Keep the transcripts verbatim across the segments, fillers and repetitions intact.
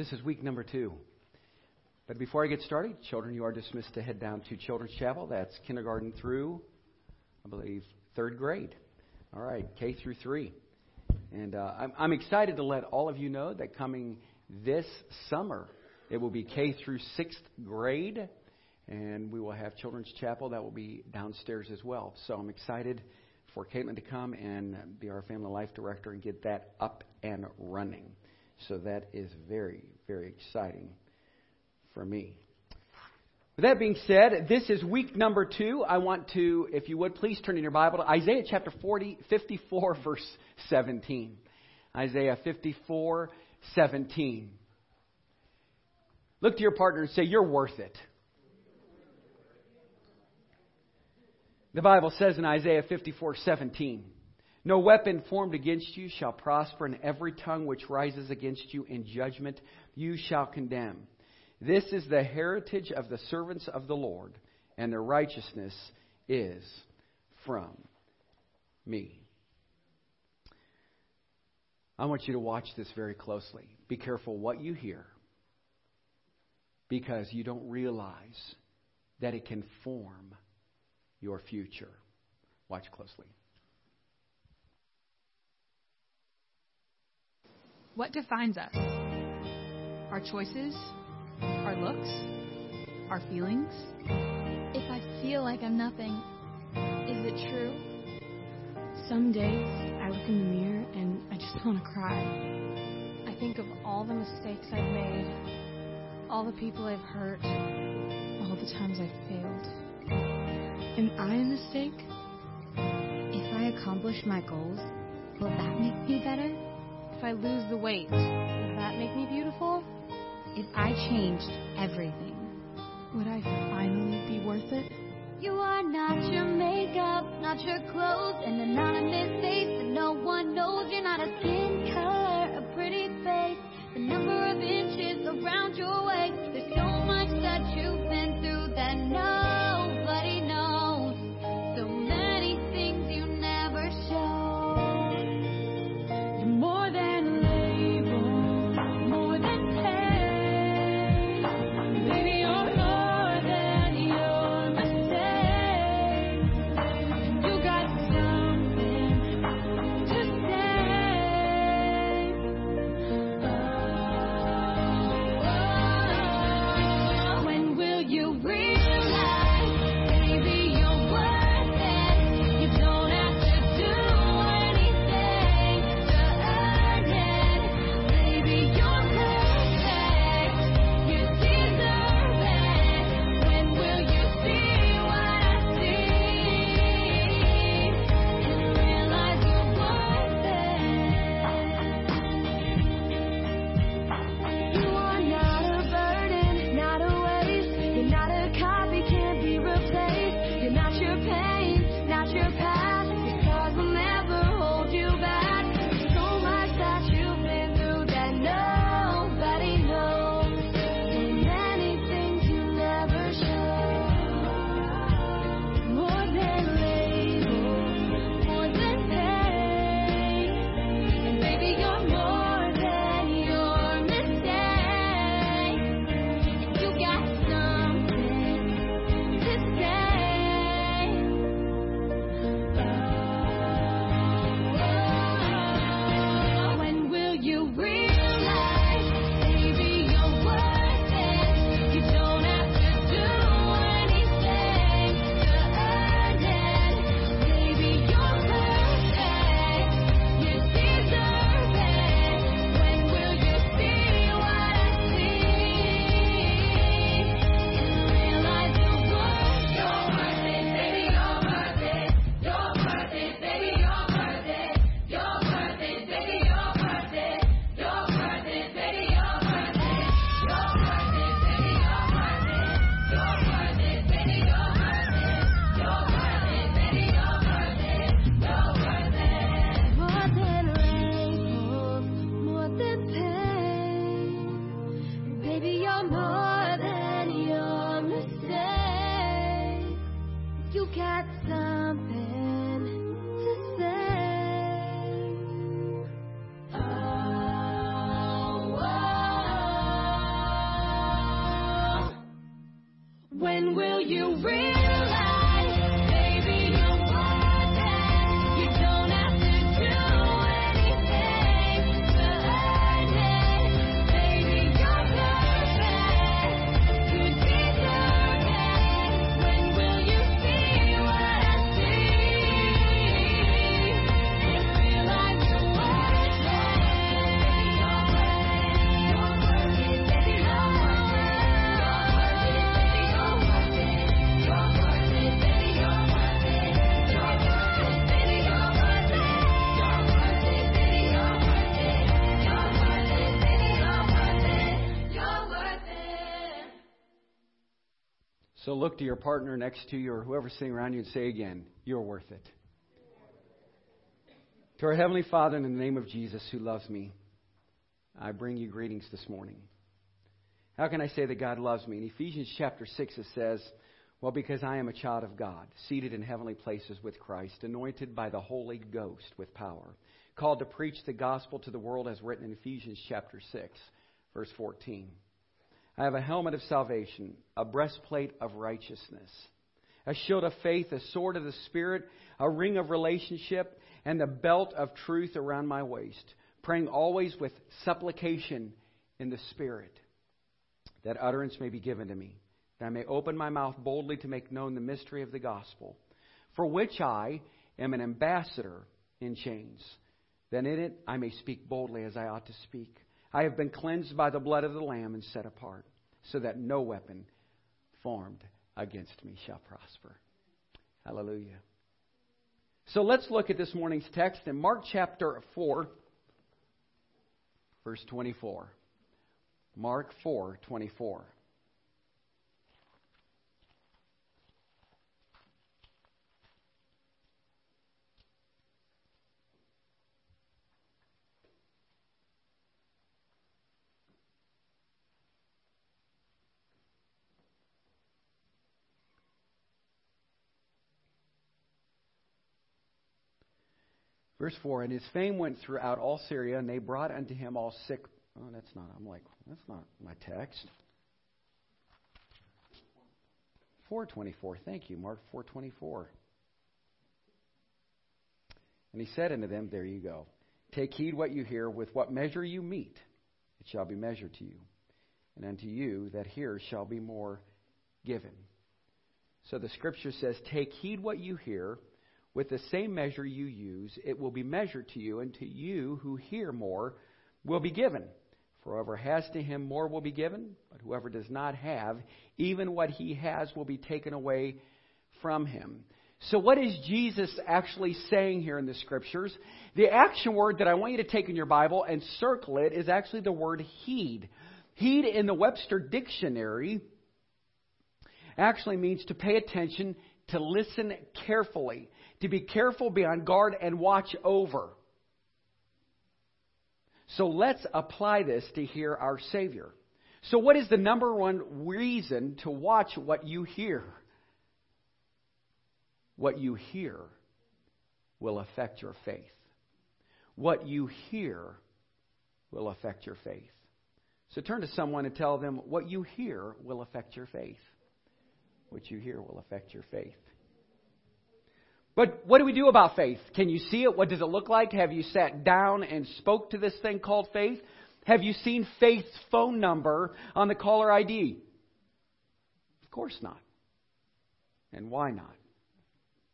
This is week number two. But before I get started, children, you are dismissed to head down to Children's Chapel. That's kindergarten through, I believe, third grade. All right, K through three. And uh, I'm, I'm excited to let all of you know that coming this summer, it will be K through sixth grade. And we will have Children's Chapel that will be downstairs as well. So I'm excited for Caitlin to come and be our family life director and get that up and running. So that is very, very exciting for me. With that being said, this is week number two. I want to, if you would, please turn in your Bible to Isaiah chapter forty, fifty-four, verse seventeen. Isaiah fifty-four, seventeen. Look to your partner and say, "You're worth it." The Bible says in Isaiah fifty-four seventeen, "No weapon formed against you shall prosper, and every tongue which rises against you in judgment you shall condemn. This is the heritage of the servants of the Lord, and their righteousness is from me." I want you to watch this very closely. Be careful what you hear, because you don't realize that it can form your future. Watch closely. What defines us? Our choices? Our looks? Our feelings? If I feel like I'm nothing, is it true? Some days I look in the mirror and I just want to cry. I think of all the mistakes I've made, all the people I've hurt, all the times I've failed. Am I a mistake? If I accomplish my goals, will that make me better? If I lose the weight, will that make me beautiful? If I changed everything, would I finally be worth it? You are not your makeup, not your clothes, an anonymous face that no one knows. You're not a skin color, a pretty face, the number of inches around your waist. There's so much that you've been through that nobody knows. When will you realize? So look to your partner next to you or whoever's sitting around you and say again, you're worth it. To our Heavenly Father, in the name of Jesus who loves me, I bring you greetings this morning. How can I say that God loves me? In Ephesians chapter six it says, well, because I am a child of God, seated in heavenly places with Christ, anointed by the Holy Ghost with power, called to preach the gospel to the world as written in Ephesians chapter six, verse fourteen. I have a helmet of salvation, a breastplate of righteousness, a shield of faith, a sword of the Spirit, a ring of relationship, and the belt of truth around my waist, praying always with supplication in the Spirit, that utterance may be given to me, that I may open my mouth boldly to make known the mystery of the gospel, for which I am an ambassador in chains, that in it I may speak boldly as I ought to speak. I have been cleansed by the blood of the Lamb and set apart, so that no weapon formed against me shall prosper. Hallelujah. So let's look at this morning's text in Mark chapter four, verse twenty-four. Mark four, twenty-four. Verse four, and his fame went throughout all Syria, and they brought unto him all sick. Oh, that's not, I'm like, that's not my text. four twenty-four, thank you, Mark four twenty-four. And he said unto them, there you go. Take heed what you hear, with what measure you meet, it shall be measured to you. And unto you that hear shall be more given. So the scripture says, take heed what you hear. With the same measure you use, it will be measured to you, and to you who hear more will be given. For whoever has to him more will be given, but whoever does not have, even what he has will be taken away from him. So what is Jesus actually saying here in the Scriptures? The action word that I want you to take in your Bible and circle it is actually the word heed. Heed in the Webster Dictionary actually means to pay attention, to listen carefully, to be careful, be on guard, and watch over. So let's apply this to hear our Savior. So what is the number one reason to watch what you hear? What you hear will affect your faith. What you hear will affect your faith. So turn to someone and tell them, what you hear will affect your faith. What you hear will affect your faith. But what do we do about faith? Can you see it? What does it look like? Have you sat down and spoke to this thing called faith? Have you seen faith's phone number on the caller I D? Of course not. And why not?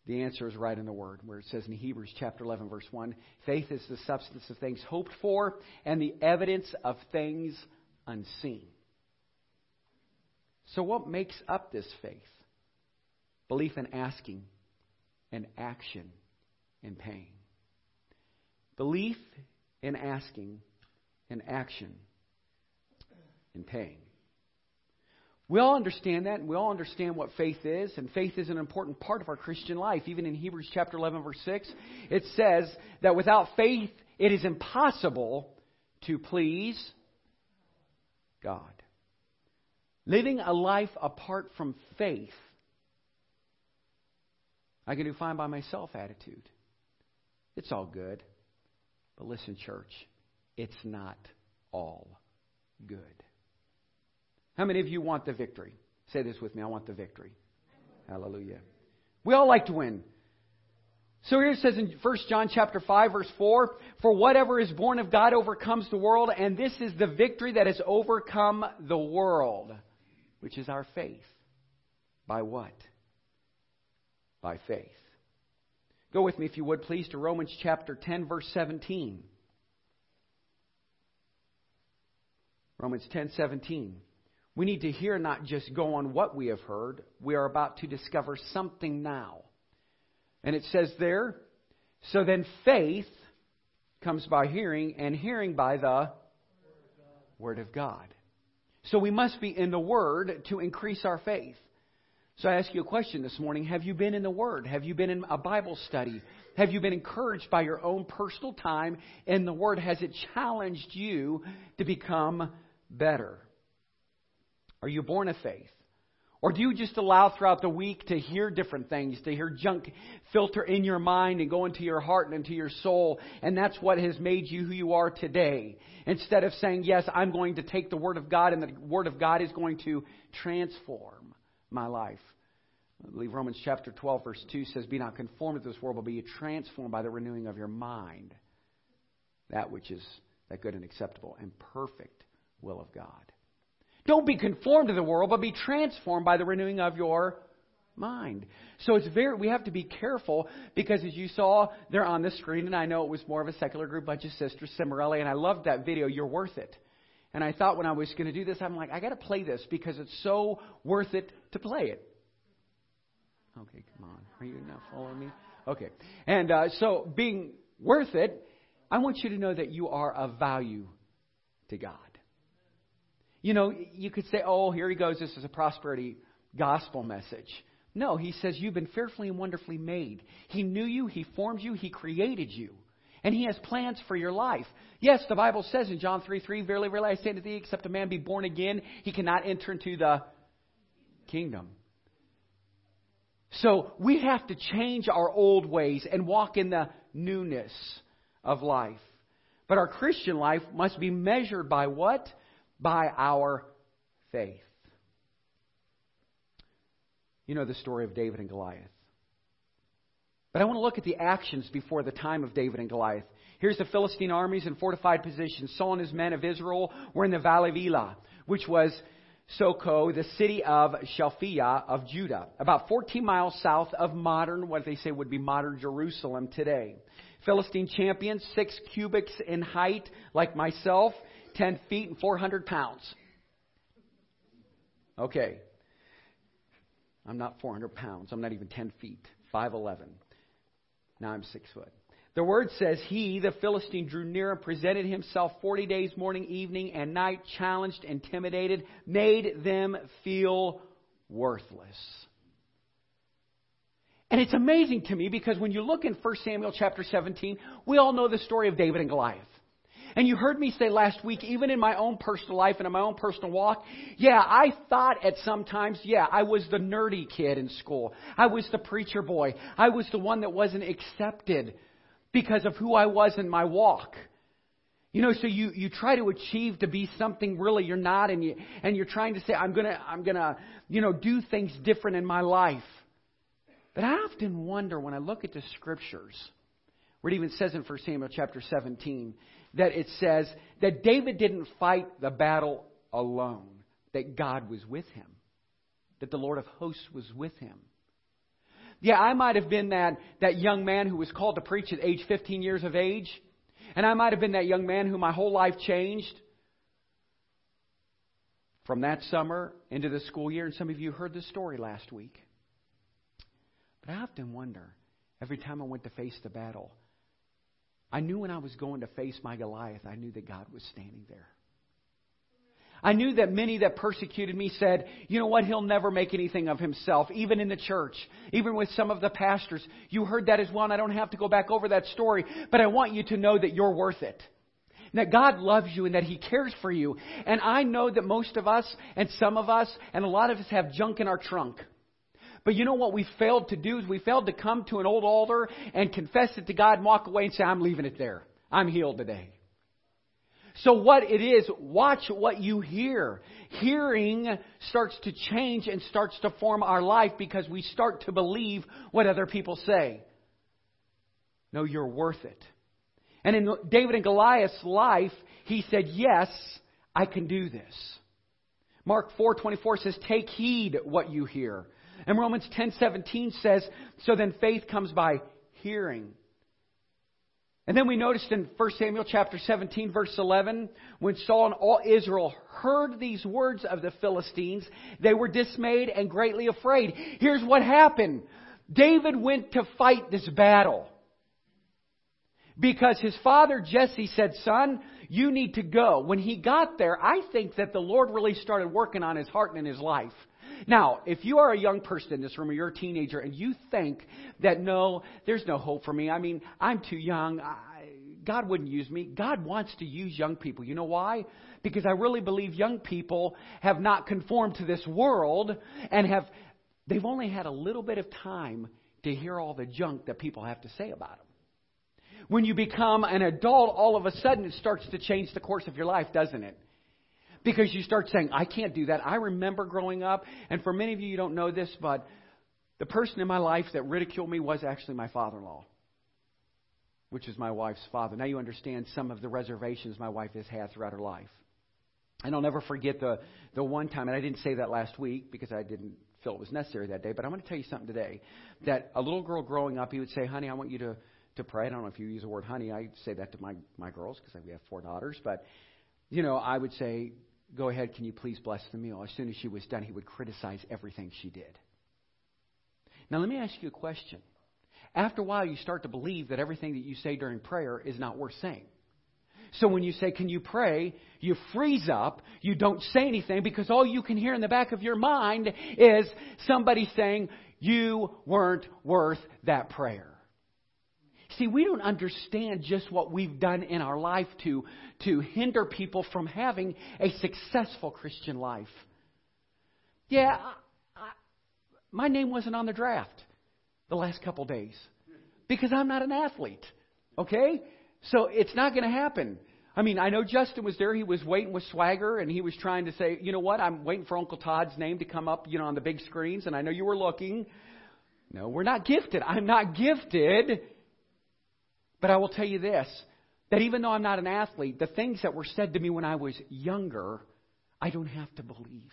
The answer is right in the Word, where it says in Hebrews chapter eleven, verse one, faith is the substance of things hoped for and the evidence of things unseen. So what makes up this faith? Belief and asking and action and paying. Belief and asking and action and paying. We all understand that, and we all understand what faith is, and faith is an important part of our Christian life. Even in Hebrews chapter eleven, verse six, it says that without faith it is impossible to please God. Living a life apart from faith, I can do fine by myself attitude. It's all good. But listen, church, it's not all good. How many of you want the victory? Say this with me. I want the victory. Hallelujah. We all like to win. So here it says in First John chapter five, verse four, for whatever is born of God overcomes the world, and this is the victory that has overcome the world, which is our faith. By what? By faith. Go with me, if you would, please, to Romans chapter ten, verse seventeen. Romans ten, seventeen. We need to hear, not just go on what we have heard. We are about to discover something now. And it says there, so then faith comes by hearing, and hearing by the Word of God. So we must be in the Word to increase our faith. So I ask you a question this morning. Have you been in the Word? Have you been in a Bible study? Have you been encouraged by your own personal time in the Word? Has it challenged you to become better? Are you born of faith? Or do you just allow throughout the week to hear different things, to hear junk filter in your mind and go into your heart and into your soul, and that's what has made you who you are today? Instead of saying, yes, I'm going to take the Word of God, and the Word of God is going to transform my life. I believe Romans chapter twelve, verse two says, be not conformed to this world, but be transformed by the renewing of your mind, that which is that good and acceptable and perfect will of God. Don't be conformed to the world, but be transformed by the renewing of your mind. So it's very, we have to be careful, because as you saw there on the screen, and I know it was more of a secular group, bunch of sisters, Cimarelli, and I loved that video, You're Worth It. And I thought when I was going to do this, I'm like, I got to play this because it's so worth it to play it. Okay, come on. Are you not following me? Okay. And uh, so being worth it, I want you to know that you are of value to God. You know, you could say, oh, here he goes. This is a prosperity gospel message. No, he says you've been fearfully and wonderfully made. He knew you. He formed you. He created you. And he has plans for your life. Yes, the Bible says in John three three, verily, verily, I say unto thee, except a man be born again, he cannot enter into the kingdom. So we have to change our old ways and walk in the newness of life. But our Christian life must be measured by what? By our faith. You know the story of David and Goliath. But I want to look at the actions before the time of David and Goliath. Here's the Philistine armies in fortified position. Saul and his men of Israel were in the valley of Elah, which was Soko, the city of Shelfia of Judah, about fourteen miles south of modern, what they say would be modern Jerusalem today. Philistine champions, six cubits in height, like myself, ten feet and four hundred pounds. Okay. I'm not four hundred pounds. I'm not even ten feet. five eleven. Now I'm six foot. The word says, he, the Philistine, drew near and presented himself forty days, morning, evening, and night, challenged, intimidated, made them feel worthless. And it's amazing to me, because when you look in First Samuel chapter seventeen, we all know the story of David and Goliath. And you heard me say last week, even in my own personal life and in my own personal walk, yeah, I thought at some times, yeah, I was the nerdy kid in school. I was the preacher boy. I was the one that wasn't accepted because of who I was in my walk. You know, so you, you try to achieve to be something really you're not, and you and you're trying to say, I'm gonna I'm gonna, you know, do things different in my life. But I often wonder when I look at the scriptures, where it even says in First Samuel chapter seventeen. That it says that David didn't fight the battle alone, that God was with him, that the Lord of hosts was with him. Yeah, I might have been that, that young man who was called to preach at age fifteen years of age, and I might have been that young man who my whole life changed from that summer into the school year, and some of you heard the story last week. But I often wonder, every time I went to face the battle, I knew when I was going to face my Goliath, I knew that God was standing there. I knew that many that persecuted me said, you know what, he'll never make anything of himself, even in the church, even with some of the pastors. You heard that as well, and I don't have to go back over that story, but I want you to know that you're worth it. And that God loves you and that he cares for you. And I know that most of us and some of us and a lot of us have junk in our trunk. But you know what we failed to do is we failed to come to an old altar and confess it to God and walk away and say, I'm leaving it there. I'm healed today. So what it is, watch what you hear. Hearing starts to change and starts to form our life because we start to believe what other people say. No, you're worth it. And in David and Goliath's life, he said, yes, I can do this. Mark four twenty-four says, take heed what you hear. And Romans ten seventeen says, so then faith comes by hearing. And then we noticed in First Samuel chapter seventeen, verse eleven, when Saul and all Israel heard these words of the Philistines, they were dismayed and greatly afraid. Here's what happened. David went to fight this battle because his father Jesse said, son, you need to go. When he got there, I think that the Lord really started working on his heart and in his life. Now, if you are a young person in this room or you're a teenager and you think that, no, there's no hope for me. I mean, I'm too young. I, God wouldn't use me. God wants to use young people. You know why? Because I really believe young people have not conformed to this world and have they've only had a little bit of time to hear all the junk that people have to say about them. When you become an adult, all of a sudden it starts to change the course of your life, doesn't it? Because you start saying, I can't do that. I remember growing up, and for many of you, you don't know this, but the person in my life that ridiculed me was actually my father-in-law, which is my wife's father. Now you understand some of the reservations my wife has had throughout her life. And I'll never forget the, the one time, and I didn't say that last week because I didn't feel it was necessary that day, but I'm going to tell you something today, that a little girl growing up, he would say, honey, I want you to, to pray. I don't know if you use the word honey. I say that to my, my girls because we have four daughters, but, you know, I would say, go ahead, can you please bless the meal? As soon as she was done, he would criticize everything she did. Now, let me ask you a question. After a while, you start to believe that everything that you say during prayer is not worth saying. So when you say, can you pray, you freeze up, you don't say anything, because all you can hear in the back of your mind is somebody saying, you weren't worth that prayer. See, we don't understand just what we've done in our life to, to hinder people from having a successful Christian life. Yeah, I, I, my name wasn't on the draft the last couple days because I'm not an athlete, okay? So it's not going to happen. I mean, I know Justin was there. He was waiting with swagger, and he was trying to say, you know what, I'm waiting for Uncle Todd's name to come up, you know, on the big screens, and I know you were looking. No, we're not gifted. I'm not gifted. But I will tell you this, that even though I'm not an athlete, the things that were said to me when I was younger, I don't have to believe.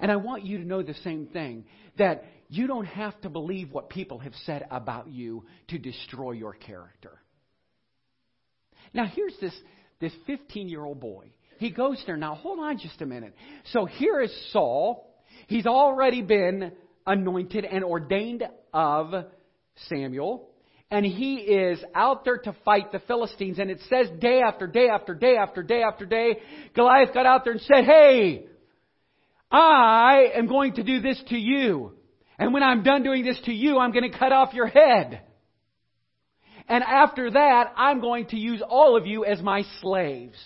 And I want you to know the same thing, that you don't have to believe what people have said about you to destroy your character. Now, here's this, this fifteen-year-old boy. He goes there. Now, hold on just a minute. So here is Saul. He's already been anointed and ordained of Samuel. And he is out there to fight the Philistines. And it says day after day after day after day after day, Goliath got out there and said, hey, I am going to do this to you. And when I'm done doing this to you, I'm going to cut off your head. And after that, I'm going to use all of you as my slaves.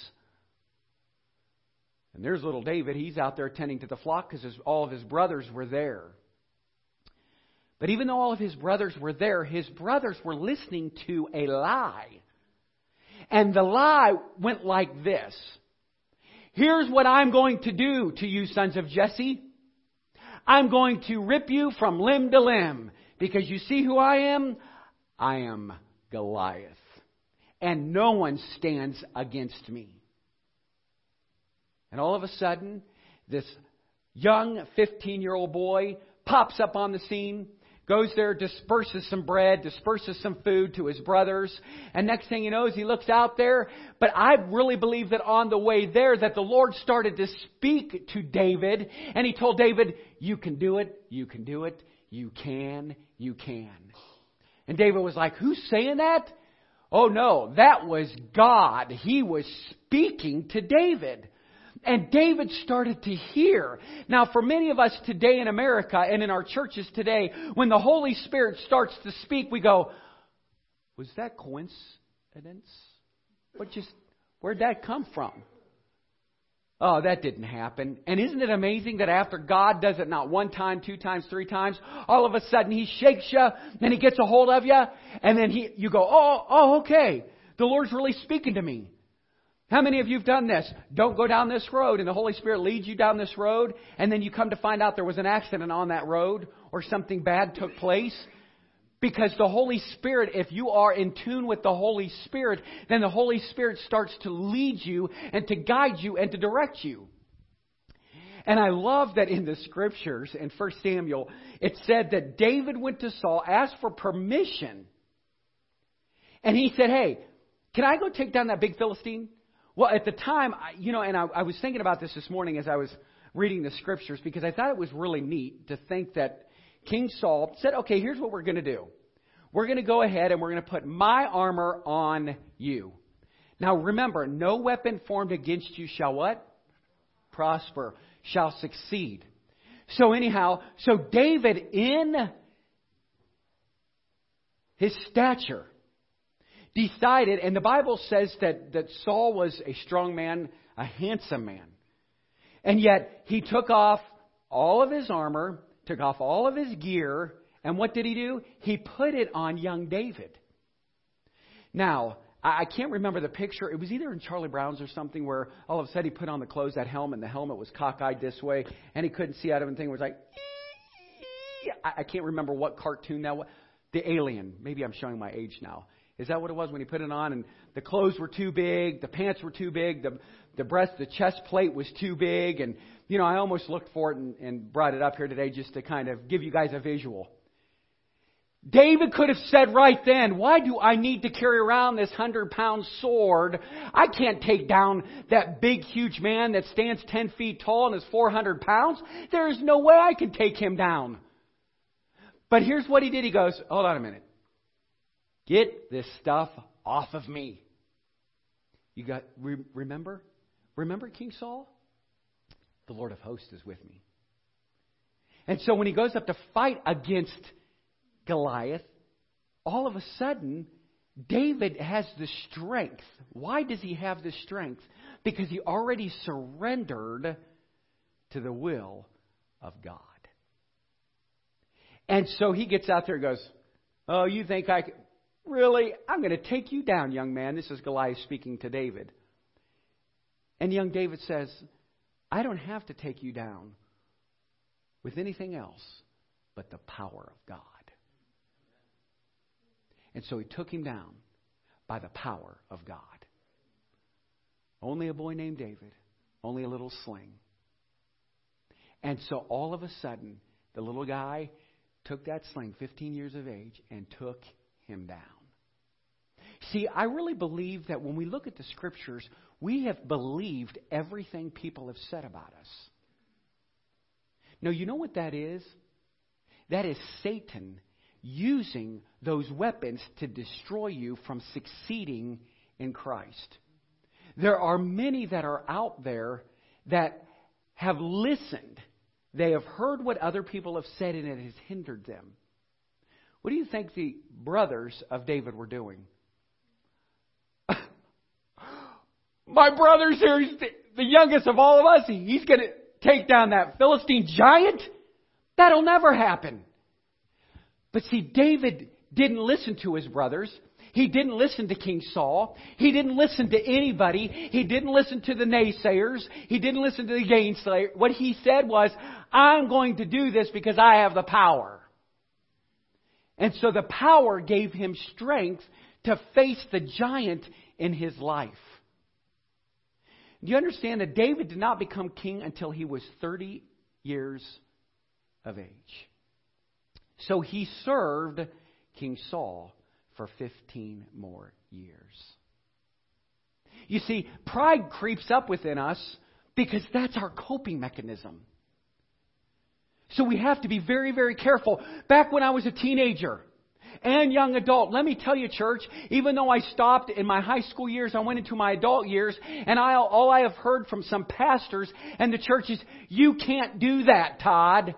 And there's little David. He's out there attending to the flock because all of his brothers were there. But even though all of his brothers were there, his brothers were listening to a lie. And the lie went like this. Here's what I'm going to do to you, sons of Jesse. I'm going to rip you from limb to limb. Because you see who I am? I am Goliath. And no one stands against me. And all of a sudden, this young fifteen-year-old boy pops up on the scene. Goes there, disperses some bread, disperses some food to his brothers. And next thing you know is he looks out there. But I really believe that on the way there that the Lord started to speak to David. And he told David, you can do it, you can do it, you can, you can. And David was like, who's saying that? Oh no, that was God. He was speaking to David. And David started to hear. Now, for many of us today in America and in our churches today, when the Holy Spirit starts to speak, we go, was that coincidence? What just, where'd that come from? Oh, that didn't happen. And isn't it amazing that after God does it not one time, two times, three times, all of a sudden He shakes you, then He gets a hold of you, and then he, you go, oh, oh, okay, the Lord's really speaking to me. How many of you have done this? Don't go down this road, and the Holy Spirit leads you down this road, and then you come to find out there was an accident on that road or something bad took place. Because the Holy Spirit, if you are in tune with the Holy Spirit, then the Holy Spirit starts to lead you and to guide you and to direct you. And I love that in the Scriptures, in First Samuel, it said that David went to Saul, asked for permission. And he said, hey, can I go take down that big Philistine? Well, at the time, you know, and I, I was thinking about this this morning as I was reading the Scriptures, because I thought it was really neat to think that King Saul said, okay, here's what we're going to do. We're going to go ahead and we're going to put my armor on you. Now, remember, no weapon formed against you shall what? Prosper, shall succeed. So anyhow, so David, in his stature, decided, and the Bible says that, that Saul was a strong man, a handsome man. And yet, he took off all of his armor, took off all of his gear, and what did he do? He put it on young David. Now, I can't remember the picture. It was either in Charlie Brown's or something where all of a sudden he put on the clothes, that helmet, and the helmet was cockeyed this way, and he couldn't see out of anything. It was like, I can't remember what cartoon that was. The Alien. Maybe I'm showing my age now. Is that what it was when he put it on? And the clothes were too big, the pants were too big, the the breast, the chest plate was too big. And, you know, I almost looked for it and, and brought it up here today just to kind of give you guys a visual. David could have said right then, why do I need to carry around this hundred-pound sword? I can't take down that big, huge man that stands ten feet tall and is four hundred pounds. There is no way I can take him down. But here's what he did. He goes, hold on a minute. Get this stuff off of me. You got, re- remember? Remember King Saul? The Lord of hosts is with me. And so when he goes up to fight against Goliath, all of a sudden, David has the strength. Why does he have the strength? Because he already surrendered to the will of God. And so he gets out there and goes, oh, you think I could? Really, I'm going to take you down, young man. This is Goliath speaking to David. And young David says, I don't have to take you down with anything else but the power of God. And so he took him down by the power of God. Only a boy named David, only a little sling. And so all of a sudden, the little guy took that sling, fifteen years of age, and took him down. See, I really believe that when we look at the Scriptures, we have believed everything people have said about us. Now, you know what that is? That is Satan using those weapons to destroy you from succeeding in Christ. There are many that are out there that have listened. They have heard what other people have said, and it has hindered them. What do you think the brothers of David were doing? My brother's here. He's the youngest of all of us. He's going to take down that Philistine giant? That'll never happen. But see, David didn't listen to his brothers. He didn't listen to King Saul. He didn't listen to anybody. He didn't listen to the naysayers. He didn't listen to the gainsayers. What he said was, I'm going to do this because I have the power. And so the power gave him strength to face the giant in his life. Do you understand that David did not become king until he was thirty years of age? So he served King Saul for fifteen more years. You see, pride creeps up within us because that's our coping mechanism. So we have to be very, very careful. Back when I was a teenager and young adult, let me tell you, church, even though I stopped in my high school years, I went into my adult years, and I, all I have heard from some pastors and the church is, you can't do that, Todd.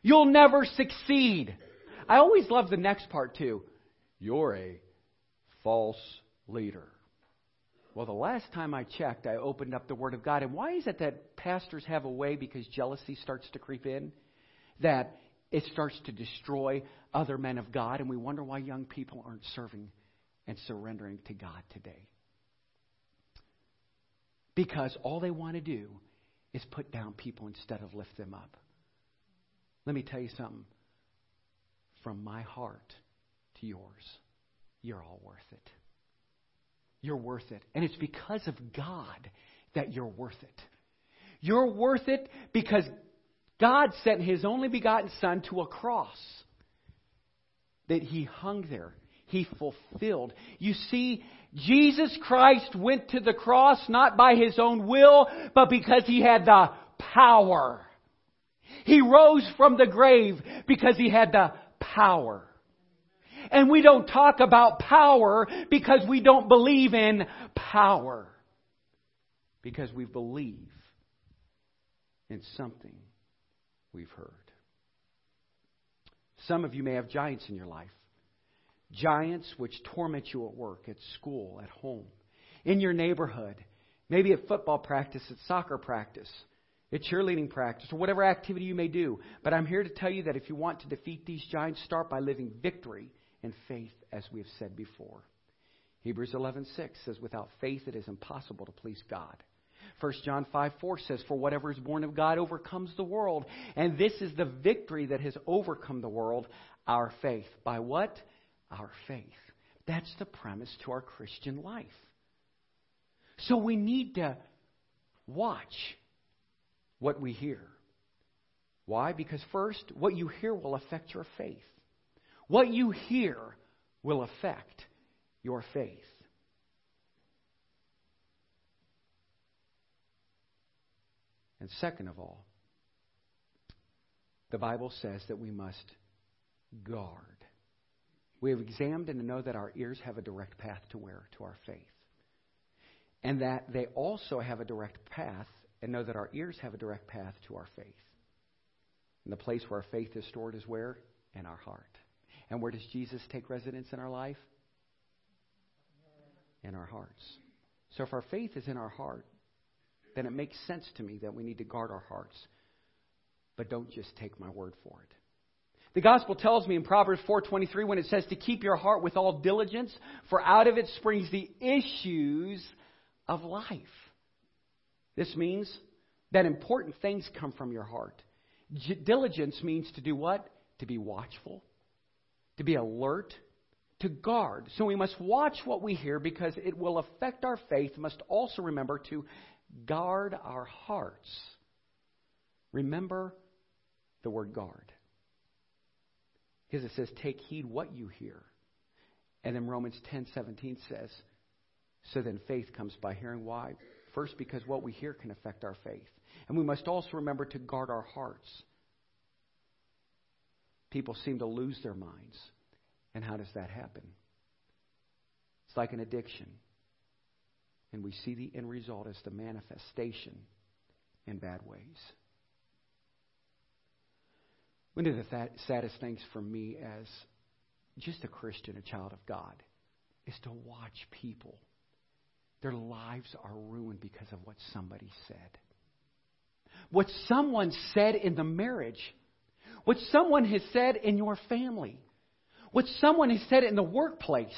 You'll never succeed. I always love the next part, too. You're a false leader. Well, the last time I checked, I opened up the Word of God. And why is it that pastors have a way, because jealousy starts to creep in, that it starts to destroy other men of God, and we wonder why young people aren't serving and surrendering to God today? because all they want to do is put down people instead of lift them up. Let me tell you something. From my heart to yours, you're all worth it. You're worth it. And it's because of God that you're worth it. You're worth it because God sent His only begotten Son to a cross that He hung there. He fulfilled. You see, Jesus Christ went to the cross not by His own will, but because He had the power. He rose from the grave because He had the power. And we don't talk about power because we don't believe in power. Because we believe in something we've heard. Some of you may have giants in your life. Giants which torment you at work, at school, at home, in your neighborhood, maybe at football practice, at soccer practice, at cheerleading practice, or whatever activity you may do. But I'm here to tell you that if you want to defeat these giants, start by living victory and faith, as we have said before. Hebrews eleven six says, without faith it is impossible to please God. First John five four says, for whatever is born of God overcomes the world. And this is the victory that has overcome the world, our faith. By what? Our faith. That's the premise to our Christian life. So we need to watch what we hear. Why? Because first, what you hear will affect your faith. What you hear will affect your faith. And second of all, the Bible says that we must guard. We have examined and know that our ears have a direct path to where? To our faith. And that they also have a direct path and know that our ears have a direct path to our faith. And the place where our faith is stored is where? In our heart. And where does Jesus take residence in our life? In our hearts. So if our faith is in our heart, then it makes sense to me that we need to guard our hearts. But don't just take my word for it. The gospel tells me in Proverbs four twenty-three when it says to keep your heart with all diligence, for out of it springs the issues of life. This means that important things come from your heart. J- diligence means to do what? To be watchful, to be alert, to guard. So we must watch what we hear because it will affect our faith. We must also remember to guard our hearts. Remember the word guard. Because it says, take heed what you hear. And then Romans ten seventeen says, so then faith comes by hearing. Why? First, because what we hear can affect our faith. And we must also remember to guard our hearts. People seem to lose their minds. And how does that happen? It's like an addiction. And we see the end result as the manifestation in bad ways. One of the th- saddest things for me as just a Christian, a child of God, is to watch people. Their lives are ruined because of what somebody said. What someone said in the marriage. What someone has said in your family. What someone has said in the workplace.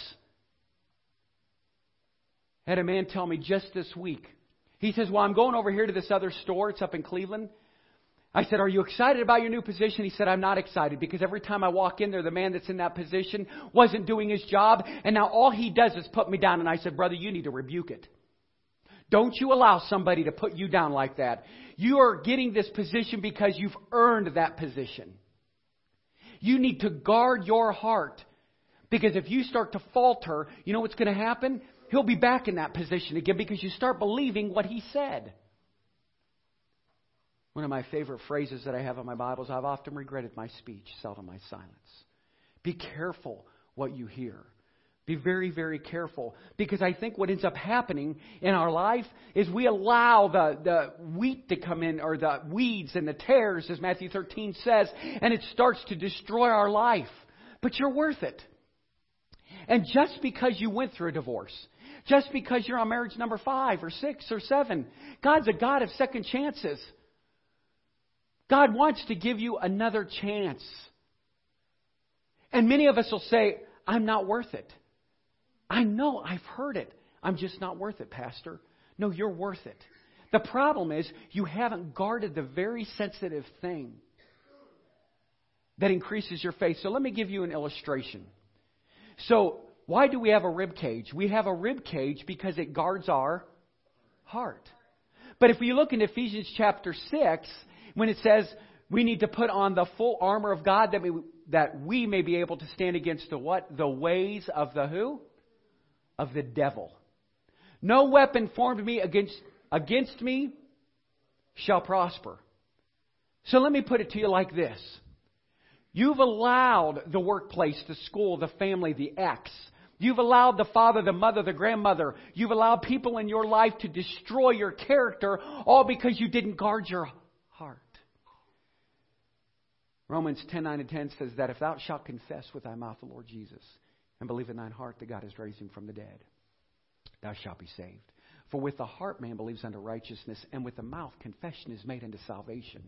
I had a man tell me just this week. He says, well, I'm going over here to this other store. It's up in Cleveland. I said, are you excited about your new position? He said, I'm not excited because every time I walk in there, the man that's in that position wasn't doing his job. And now all he does is put me down. And I said, brother, you need to rebuke it. Don't you allow somebody to put you down like that. You are getting this position because you've earned that position. You need to guard your heart because if you start to falter, you know what's going to happen? He'll be back in that position again because you start believing what he said. One of my favorite phrases that I have in my Bible is, I've often regretted my speech, seldom my silence. Be careful what you hear. Be very, very careful. Because I think what ends up happening in our life is we allow the, the wheat to come in, or the weeds and the tares, as Matthew thirteen says, and it starts to destroy our life. But you're worth it. And just because you went through a divorce, just because you're on marriage number five or six or seven, God's a God of second chances. God wants to give you another chance. And many of us will say, I'm not worth it. I know I've heard it. I'm just not worth it, Pastor. No, you're worth it. The problem is you haven't guarded the very sensitive thing that increases your faith. So let me give you an illustration. So why do we have a rib cage? We have a rib cage because it guards our heart. But if we look in Ephesians chapter six, when it says we need to put on the full armor of God that we, that we may be able to stand against the what? The ways of the who? Of the devil. No weapon formed me against, against me shall prosper. So let me put it to you like this. You've allowed the workplace, the school, the family, the ex. You've allowed the father, the mother, the grandmother. You've allowed people in your life to destroy your character, all because you didn't guard your heart. Romans ten, nine and ten says that if thou shalt confess with thy mouth the Lord Jesus and believe in thine heart that God has raised him from the dead, thou shalt be saved. For with the heart man believes unto righteousness, and with the mouth confession is made unto salvation.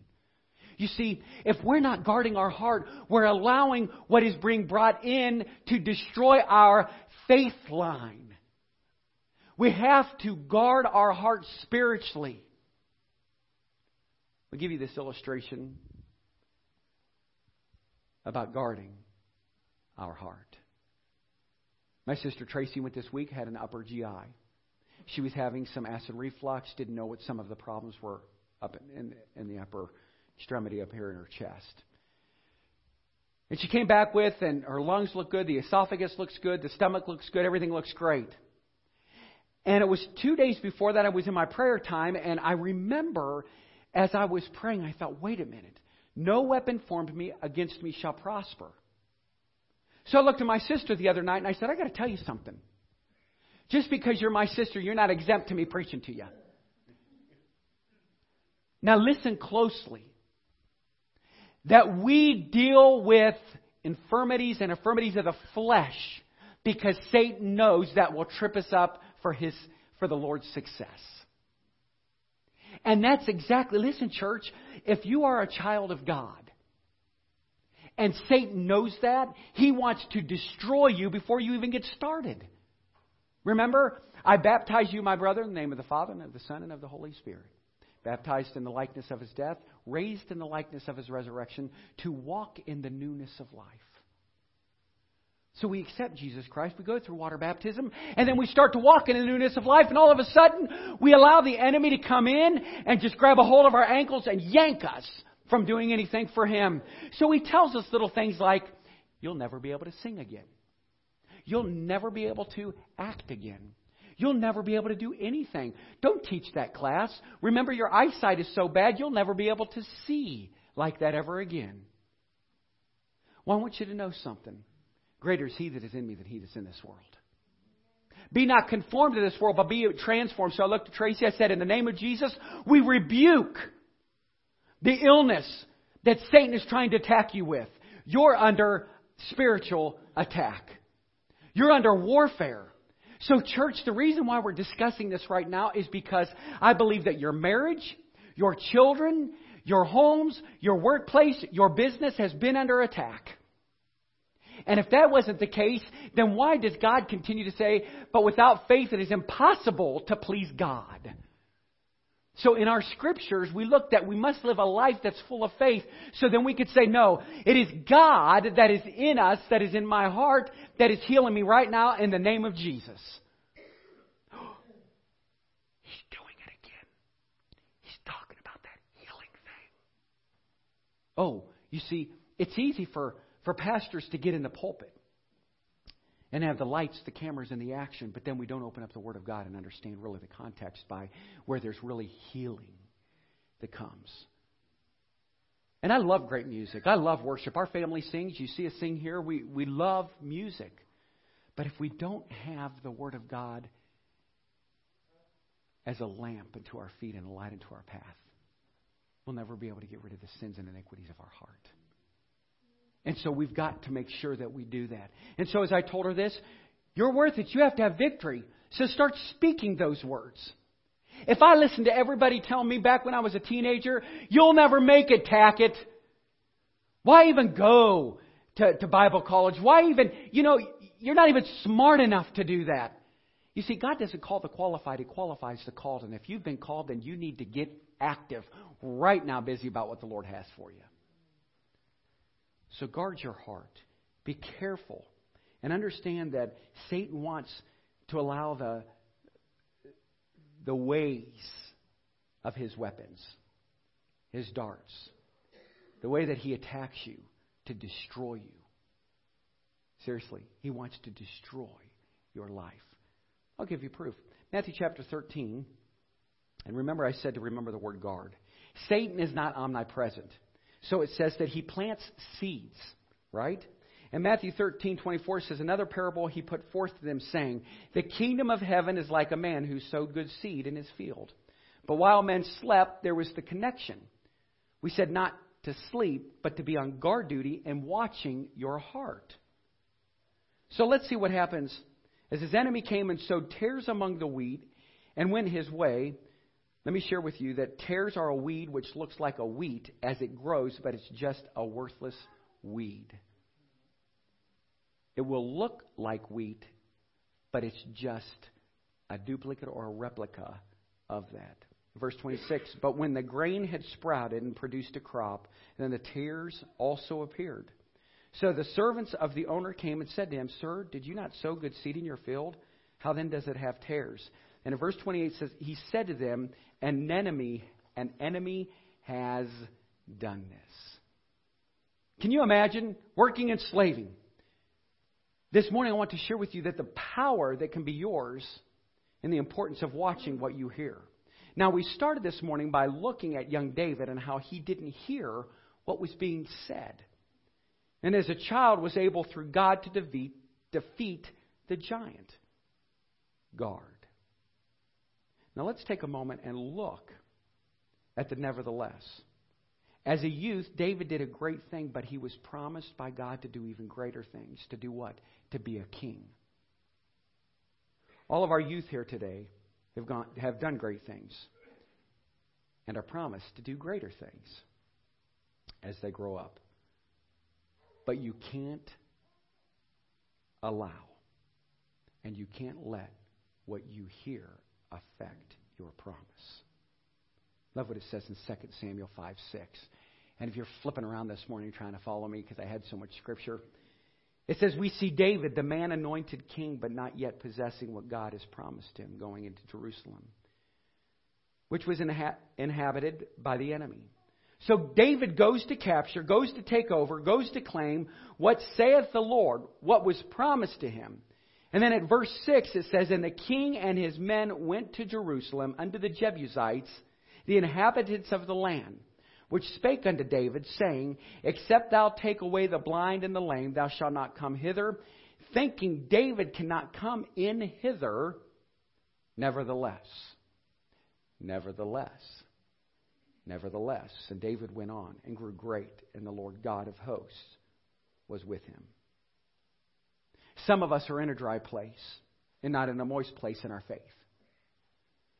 You see, if we're not guarding our heart, we're allowing what is being brought in to destroy our faith line. We have to guard our heart spiritually. I'll give you this illustration about guarding our heart. My sister Tracy went this week, had an upper G I. She was having some acid reflux, didn't know what some of the problems were up in, in, in the upper extremity up here in her chest. And she came back with, and her lungs look good, the esophagus looks good, the stomach looks good, everything looks great. And it was two days before that I was in my prayer time, and I remember as I was praying, I thought, wait a minute, no weapon formed me against me shall prosper. So I looked at my sister the other night, and I said, I got to tell you something. Just because you're my sister, you're not exempt to me preaching to you. Now listen closely. That we deal with infirmities and infirmities of the flesh because Satan knows that will trip us up for his for the Lord's success. And that's exactly, listen, church, if you are a child of God and Satan knows that, he wants to destroy you before you even get started. Remember, I baptize you, my brother, in the name of the Father and of the Son and of the Holy Spirit. Baptized in the likeness of his death, raised in the likeness of his resurrection, to walk in the newness of life. So we accept Jesus Christ, we go through water baptism, and then we start to walk in the newness of life, and all of a sudden, we allow the enemy to come in and just grab a hold of our ankles and yank us from doing anything for him. So he tells us little things like, you'll never be able to sing again. You'll never be able to act again. You'll never be able to do anything. Don't teach that class. Remember, your eyesight is so bad, you'll never be able to see like that ever again. Well, I want you to know something. Greater is he that is in me than he that's in this world. Be not conformed to this world, but be transformed. So I looked at Tracy, I said, in the name of Jesus, we rebuke the illness that Satan is trying to attack you with. You're under spiritual attack. You're under warfare. So church, the reason why we're discussing this right now is because I believe that your marriage, your children, your homes, your workplace, your business has been under attack. And if that wasn't the case, then why does God continue to say, but without faith it is impossible to please God? So in our scriptures, we look that we must live a life that's full of faith. So then we could say, no, it is God that is in us, that is in my heart, that is healing me right now in the name of Jesus. He's doing it again. He's talking about that healing thing. Oh, you see, it's easy for, for pastors to get in the pulpit and have the lights, the cameras, and the action, but then we don't open up the Word of God and understand really the context by where there's really healing that comes. And I love great music. I love worship. Our family sings. You see us sing here. We, we love music. But if we don't have the Word of God as a lamp unto our feet and a light unto our path, we'll never be able to get rid of the sins and iniquities of our heart. And so we've got to make sure that we do that. And so as I told her this, you're worth it. You have to have victory. So start speaking those words. If I listened to everybody tell me back when I was a teenager, you'll never make it, tack it. Why even go to, to Bible college? Why even, you know, you're not even smart enough to do that. You see, God doesn't call the qualified. He qualifies the called. And if you've been called, then you need to get active right now, busy about what the Lord has for you. So guard your heart. Be careful. And understand that Satan wants to allow the, the ways of his weapons, his darts, the way that he attacks you to destroy you. Seriously, he wants to destroy your life. I'll give you proof. Matthew chapter thirteen. And remember, I said to remember the word guard. Satan is not omnipresent. So it says that he plants seeds, right? And Matthew thirteen twenty-four says, another parable he put forth to them, saying, the kingdom of heaven is like a man who sowed good seed in his field. But while men slept, there was the connection. We said not to sleep, but to be on guard duty and watching your heart. So let's see what happens. As his enemy came and sowed tares among the wheat and went his way, let me share with you that tares are a weed which looks like a wheat as it grows, but it's just a worthless weed. It will look like wheat, but it's just a duplicate or a replica of that. Verse twenty-six, but when the grain had sprouted and produced a crop, then the tares also appeared. So the servants of the owner came and said to him, sir, did you not sow good seed in your field? How then does it have tares? And in verse twenty-eight says, he said to them, an enemy, an enemy has done this. Can you imagine working and slaving? This morning I want to share with you that the power that can be yours and the importance of watching what you hear. Now, we started this morning by looking at young David and how he didn't hear what was being said. And as a child was able through God to defeat, defeat the giant. Guard. Now let's take a moment and look at the nevertheless. As a youth, David did a great thing, but he was promised by God to do even greater things. To do what? To be a king. All of our youth here today have gone, have done great things and are promised to do greater things as they grow up. But you can't allow and you can't let what you hear affect your promise. Love what it says in Second Samuel five six. And if you're flipping around this morning trying to follow me because I had so much scripture, it says, we see David, the man anointed king, but not yet possessing what God has promised him going into Jerusalem, which was inha- inhabited by the enemy. So David goes to capture, goes to take over, goes to claim what saith the Lord, what was promised to him. And then at verse six it says, and the king and his men went to Jerusalem unto the Jebusites, the inhabitants of the land, which spake unto David, saying, except thou take away the blind and the lame, thou shalt not come hither. Thinking David cannot come in hither, nevertheless, nevertheless. Nevertheless, and David went on and grew great, and the Lord God of hosts was with him. Some of us are in a dry place and not in a moist place in our faith.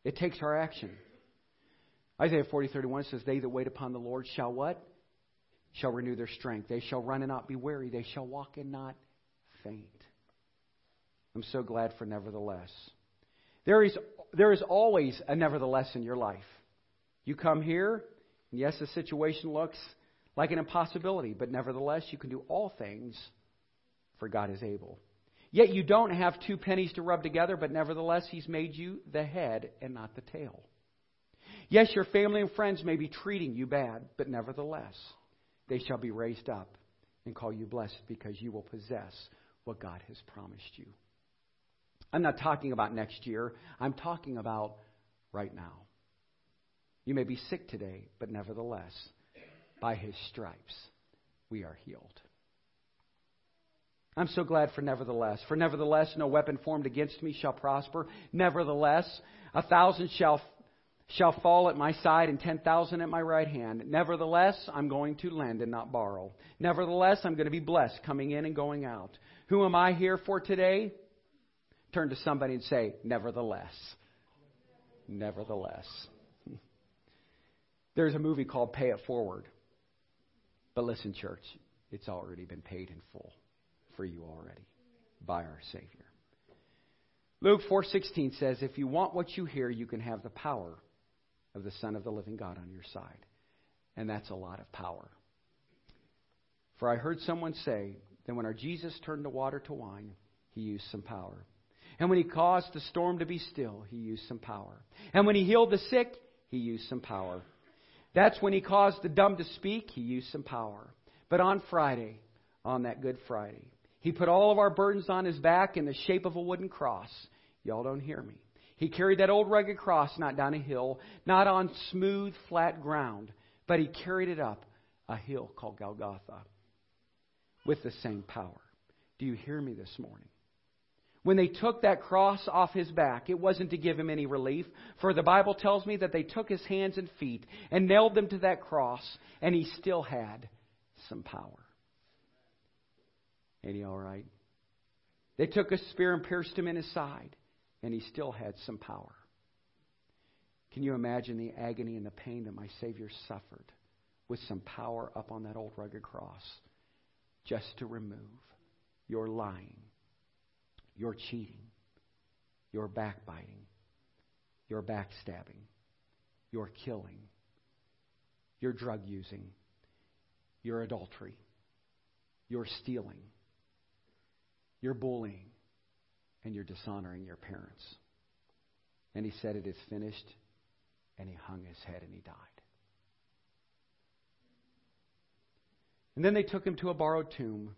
It takes our action. Isaiah forty thirty-one says, they that wait upon the Lord shall what? Shall renew their strength. They shall run and not be weary. They shall walk and not faint. I'm so glad for nevertheless. There is, there is always a nevertheless in your life. You come here, and yes, the situation looks like an impossibility, but nevertheless, you can do all things, for God is able. Yet you don't have two pennies to rub together, but nevertheless, He's made you the head and not the tail. Yes, your family and friends may be treating you bad, but nevertheless, they shall be raised up and call you blessed because you will possess what God has promised you. I'm not talking about next year. I'm talking about right now. You may be sick today, but nevertheless, by His stripes, we are healed. I'm so glad for nevertheless. For nevertheless, no weapon formed against me shall prosper. Nevertheless, a thousand shall, shall fall at my side and ten thousand at my right hand. Nevertheless, I'm going to lend and not borrow. Nevertheless, I'm going to be blessed coming in and going out. Who am I here for today? Turn to somebody and say, nevertheless. Nevertheless. There's a movie called Pay It Forward. But listen, church, it's already been paid in full for you already by our Savior. Luke four sixteen says, if you want what you hear, you can have the power of the Son of the living God on your side. And that's a lot of power. For I heard someone say that when our Jesus turned the water to wine, he used some power. And when he caused the storm to be still, he used some power. And when he healed the sick, he used some power. That's when he caused the dumb to speak, he used some power. But on Friday, on that Good Friday, he put all of our burdens on his back in the shape of a wooden cross. Y'all don't hear me. He carried that old rugged cross not down a hill, not on smooth, flat ground, but he carried it up a hill called Golgotha with the same power. Do you hear me this morning? When they took that cross off his back, it wasn't to give him any relief, for the Bible tells me that they took his hands and feet and nailed them to that cross, and he still had some power. Ain't he all right? They took a spear and pierced him in his side, and he still had some power. Can you imagine the agony and the pain that my Savior suffered with some power up on that old rugged cross just to remove your lying, your cheating, your backbiting, your backstabbing, your killing, your drug using, your adultery, your stealing, your bullying, and your dishonoring your parents. And he said, it is finished, and he hung his head and he died. And then they took him to a borrowed tomb,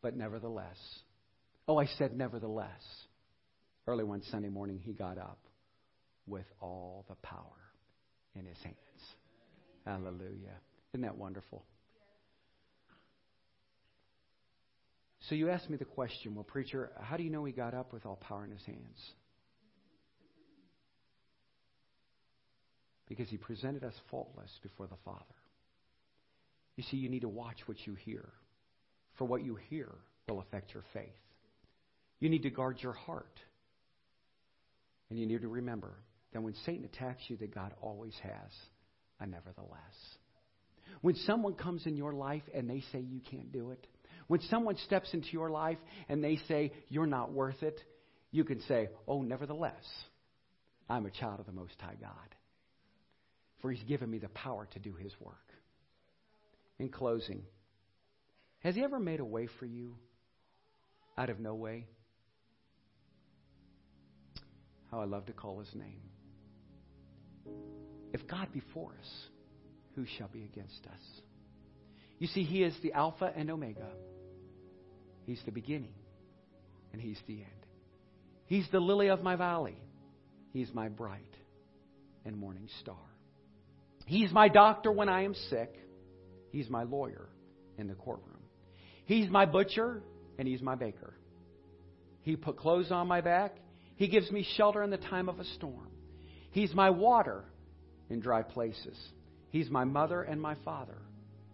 but nevertheless... Oh, I said, nevertheless, early one Sunday morning, he got up with all the power in his hands. Hallelujah. Isn't that wonderful? So you asked me the question, well, preacher, how do you know he got up with all power in his hands? Because he presented us faultless before the Father. You see, you need to watch what you hear, for what you hear will affect your faith. You need to guard your heart. And you need to remember that when Satan attacks you, that God always has a nevertheless. When someone comes in your life and they say you can't do it, when someone steps into your life and they say you're not worth it, you can say, oh, nevertheless, I'm a child of the Most High God. For he's given me the power to do his work. In closing, has he ever made a way for you out of no way? How I love to call his name. If God be for us, who shall be against us? You see, he is the Alpha and Omega. He's the beginning, and he's the end. He's the lily of my valley. He's my bright and morning star. He's my doctor when I am sick. He's my lawyer in the courtroom. He's my butcher, and he's my baker. He put clothes on my back. He gives me shelter in the time of a storm. He's my water in dry places. He's my mother and my father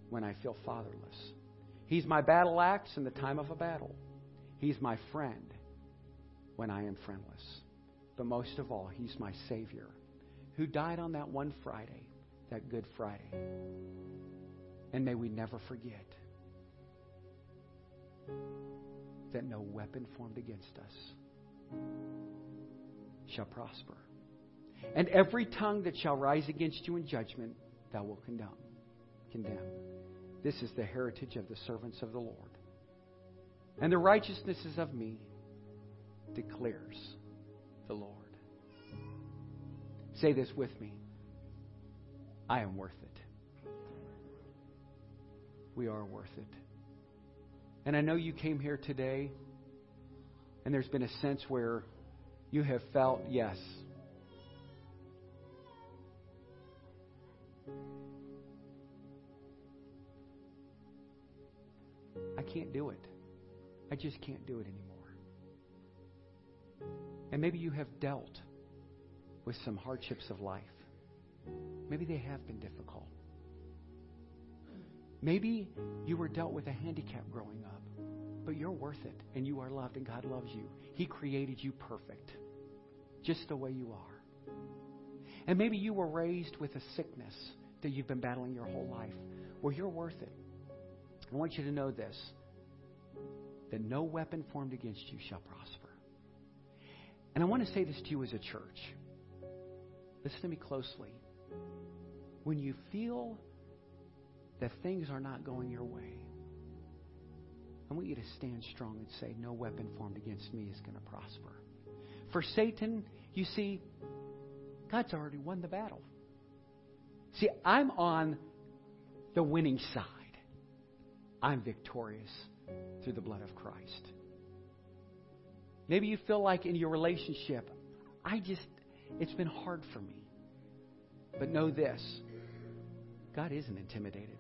when I feel fatherless. He's my battle axe in the time of a battle. He's my friend when I am friendless. But most of all, he's my Savior who died on that one Friday, that Good Friday. And may we never forget that no weapon formed against us shall prosper. And every tongue that shall rise against you in judgment, thou wilt condemn. Condemn. This is the heritage of the servants of the Lord. And the righteousnesses of me declares the Lord. Say this with me. I am worth it. We are worth it. And I know you came here today, and there's been a sense where you have felt, yes, I can't do it. I just can't do it anymore. And maybe you have dealt with some hardships of life. Maybe they have been difficult. Maybe you were dealt with a handicap growing up, but you're worth it, and you are loved, and God loves you. He created you perfect, just the way you are. And maybe you were raised with a sickness that you've been battling your whole life. Well, you're worth it. I want you to know this, that no weapon formed against you shall prosper. And I want to say this to you as a church. Listen to me closely. When you feel that things are not going your way, I want you to stand strong and say, no weapon formed against me is going to prosper. For Satan, you see, God's already won the battle. See, I'm on the winning side. I'm victorious through the blood of Christ. Maybe you feel like in your relationship, I just, it's been hard for me. But know this, God isn't intimidated.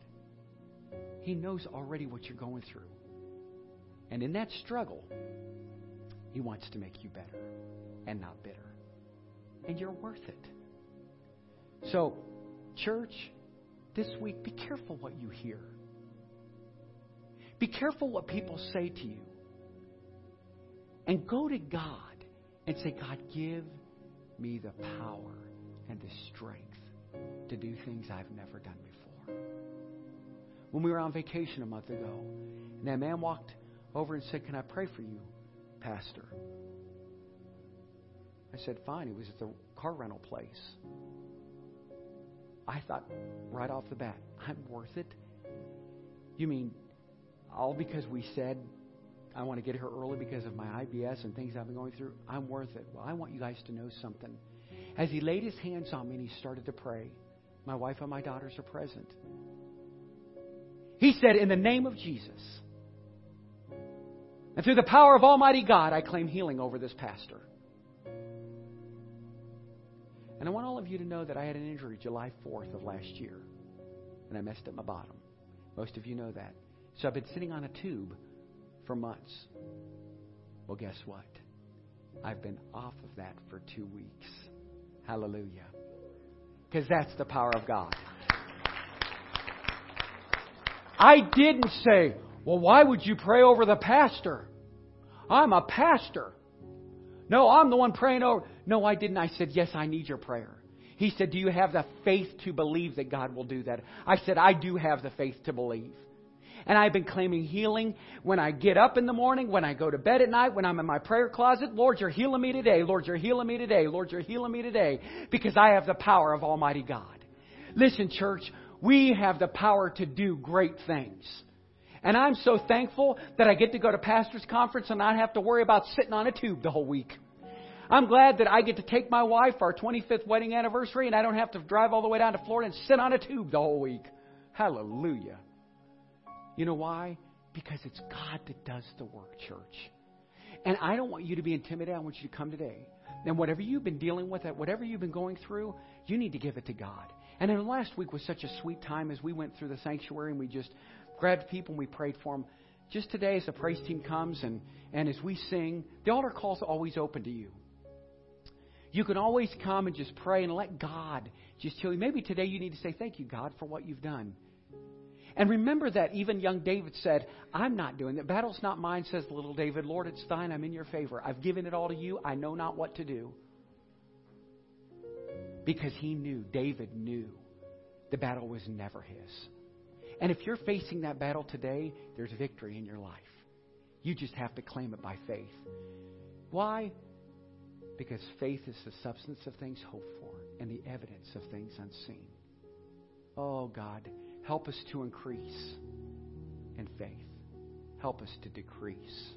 He knows already what you're going through. And in that struggle, He wants to make you better and not bitter. And you're worth it. So, church, this week, be careful what you hear. Be careful what people say to you. And go to God and say, God, give me the power and the strength to do things I've never done before. When we were on vacation a month ago, and that man walked over and said, can I pray for you, Pastor? I said, fine. He was at the car rental place. I thought right off the bat, I'm worth it? You mean all because we said I want to get here early because of my I B S and things I've been going through? I'm worth it. Well, I want you guys to know something. As he laid his hands on me and he started to pray, my wife and my daughters are present. He said, in the name of Jesus, and through the power of Almighty God, I claim healing over this pastor. And I want all of you to know that I had an injury July fourth of last year. And I messed up my bottom. Most of you know that. So I've been sitting on a tube for months. Well, guess what? I've been off of that for two weeks. Hallelujah. Because that's the power of God. I didn't say, well, why would you pray over the pastor? I'm a pastor. No, I'm the one praying over. No, I didn't. I said, yes, I need your prayer. He said, do you have the faith to believe that God will do that? I said, I do have the faith to believe. And I've been claiming healing when I get up in the morning, when I go to bed at night, when I'm in my prayer closet. Lord, you're healing me today. Lord, you're healing me today. Lord, you're healing me today. Because I have the power of Almighty God. Listen, church, we have the power to do great things. And I'm so thankful that I get to go to pastor's conference and not have to worry about sitting on a tube the whole week. I'm glad that I get to take my wife for our twenty-fifth wedding anniversary and I don't have to drive all the way down to Florida and sit on a tube the whole week. Hallelujah. You know why? Because it's God that does the work, church. And I don't want you to be intimidated. I want you to come today. And whatever you've been dealing with, whatever you've been going through, you need to give it to God. And then last week was such a sweet time as we went through the sanctuary and we just grabbed people and we prayed for them. Just today as the praise team comes and, and as we sing, the altar call is always open to you. You can always come and just pray and let God just heal you. Maybe today you need to say, thank you, God, for what you've done. And remember that even young David said, I'm not doing it. Battle's not mine, says little David. Lord, it's thine. I'm in your favor. I've given it all to you. I know not what to do. Because he knew, David knew, the battle was never his. And if you're facing that battle today, there's victory in your life. You just have to claim it by faith. Why? Because faith is the substance of things hoped for and the evidence of things unseen. Oh, God, help us to increase in faith. Help us to decrease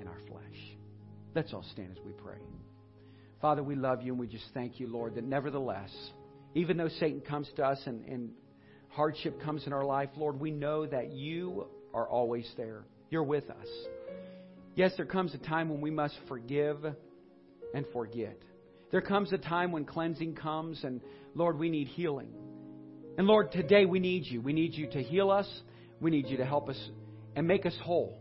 in our flesh. Let's all stand as we pray. Father, we love you and we just thank you, Lord, that nevertheless, even though Satan comes to us and, and hardship comes in our life, Lord, we know that you are always there. You're with us. Yes, there comes a time when we must forgive and forget. There comes a time when cleansing comes, and Lord, we need healing. And Lord, today we need you. We need you to heal us. We need you to help us and make us whole.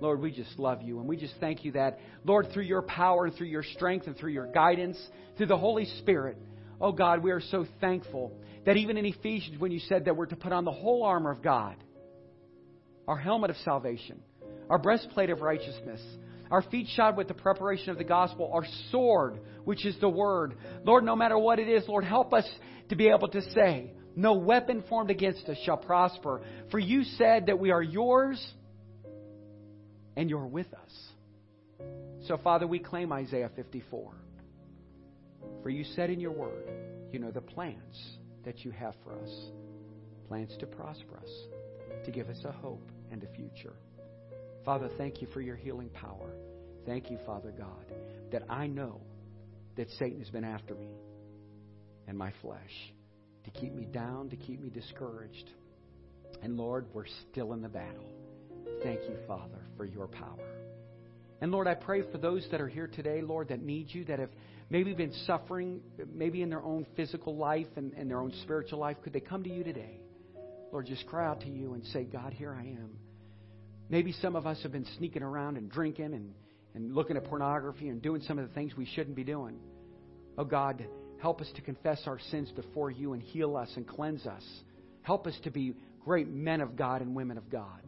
Lord, we just love you, and we just thank you that, Lord, through your power and through your strength and through your guidance, through the Holy Spirit, oh God, we are so thankful that even in Ephesians, when you said that we're to put on the whole armor of God, our helmet of salvation, our breastplate of righteousness, our feet shod with the preparation of the gospel, our sword, which is the word. Lord, no matter what it is, Lord, help us to be able to say, no weapon formed against us shall prosper. For you said that we are yours and you're with us. so, Father, we claim Isaiah fifty-four. For you said in your word, you know the plans that you have for us. Plans to prosper us, to give us a hope and a future. Father, thank you for your healing power. Thank you, Father God, that I know that Satan has been after me and my flesh to keep me down, to keep me discouraged. And Lord, we're still in the battle. Thank you, Father, for your power. And Lord, I pray for those that are here today, Lord, that need you, that have maybe been suffering, maybe in their own physical life and, and their own spiritual life. Could they come to you today? Lord, just cry out to you and say, God, here I am. Maybe some of us have been sneaking around and drinking and, and looking at pornography and doing some of the things we shouldn't be doing. Oh, God, help us to confess our sins before you and heal us and cleanse us. Help us to be great men of God and women of God.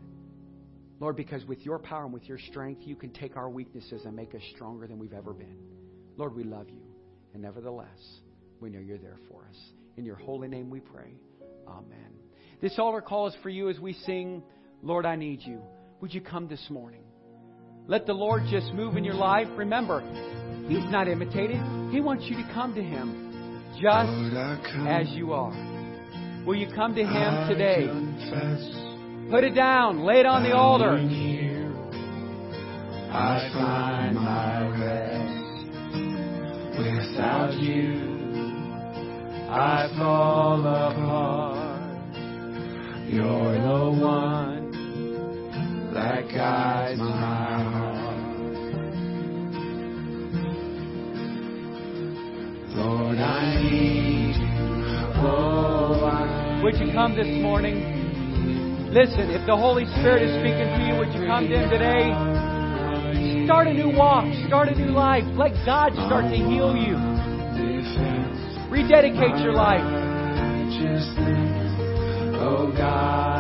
Lord, because with your power and with your strength, you can take our weaknesses and make us stronger than we've ever been. Lord, we love you. And nevertheless, we know you're there for us. In your holy name we pray. Amen. This altar call is for you as we sing, Lord, I Need You. Would you come this morning? Let the Lord just move in your life. Remember, he's not imitated. He wants you to come to him just as you are. Will you come to him today? Put it down. Lay it on the altar. I find my rest. Without you, I fall apart. You're the one that guides my heart. Lord, I need you. Oh, I need. Would you come this morning? Listen, if the Holy Spirit is speaking to you, would you come to him today? Start a new walk. Start a new life. Let God start to heal you. Rededicate your life. Oh God.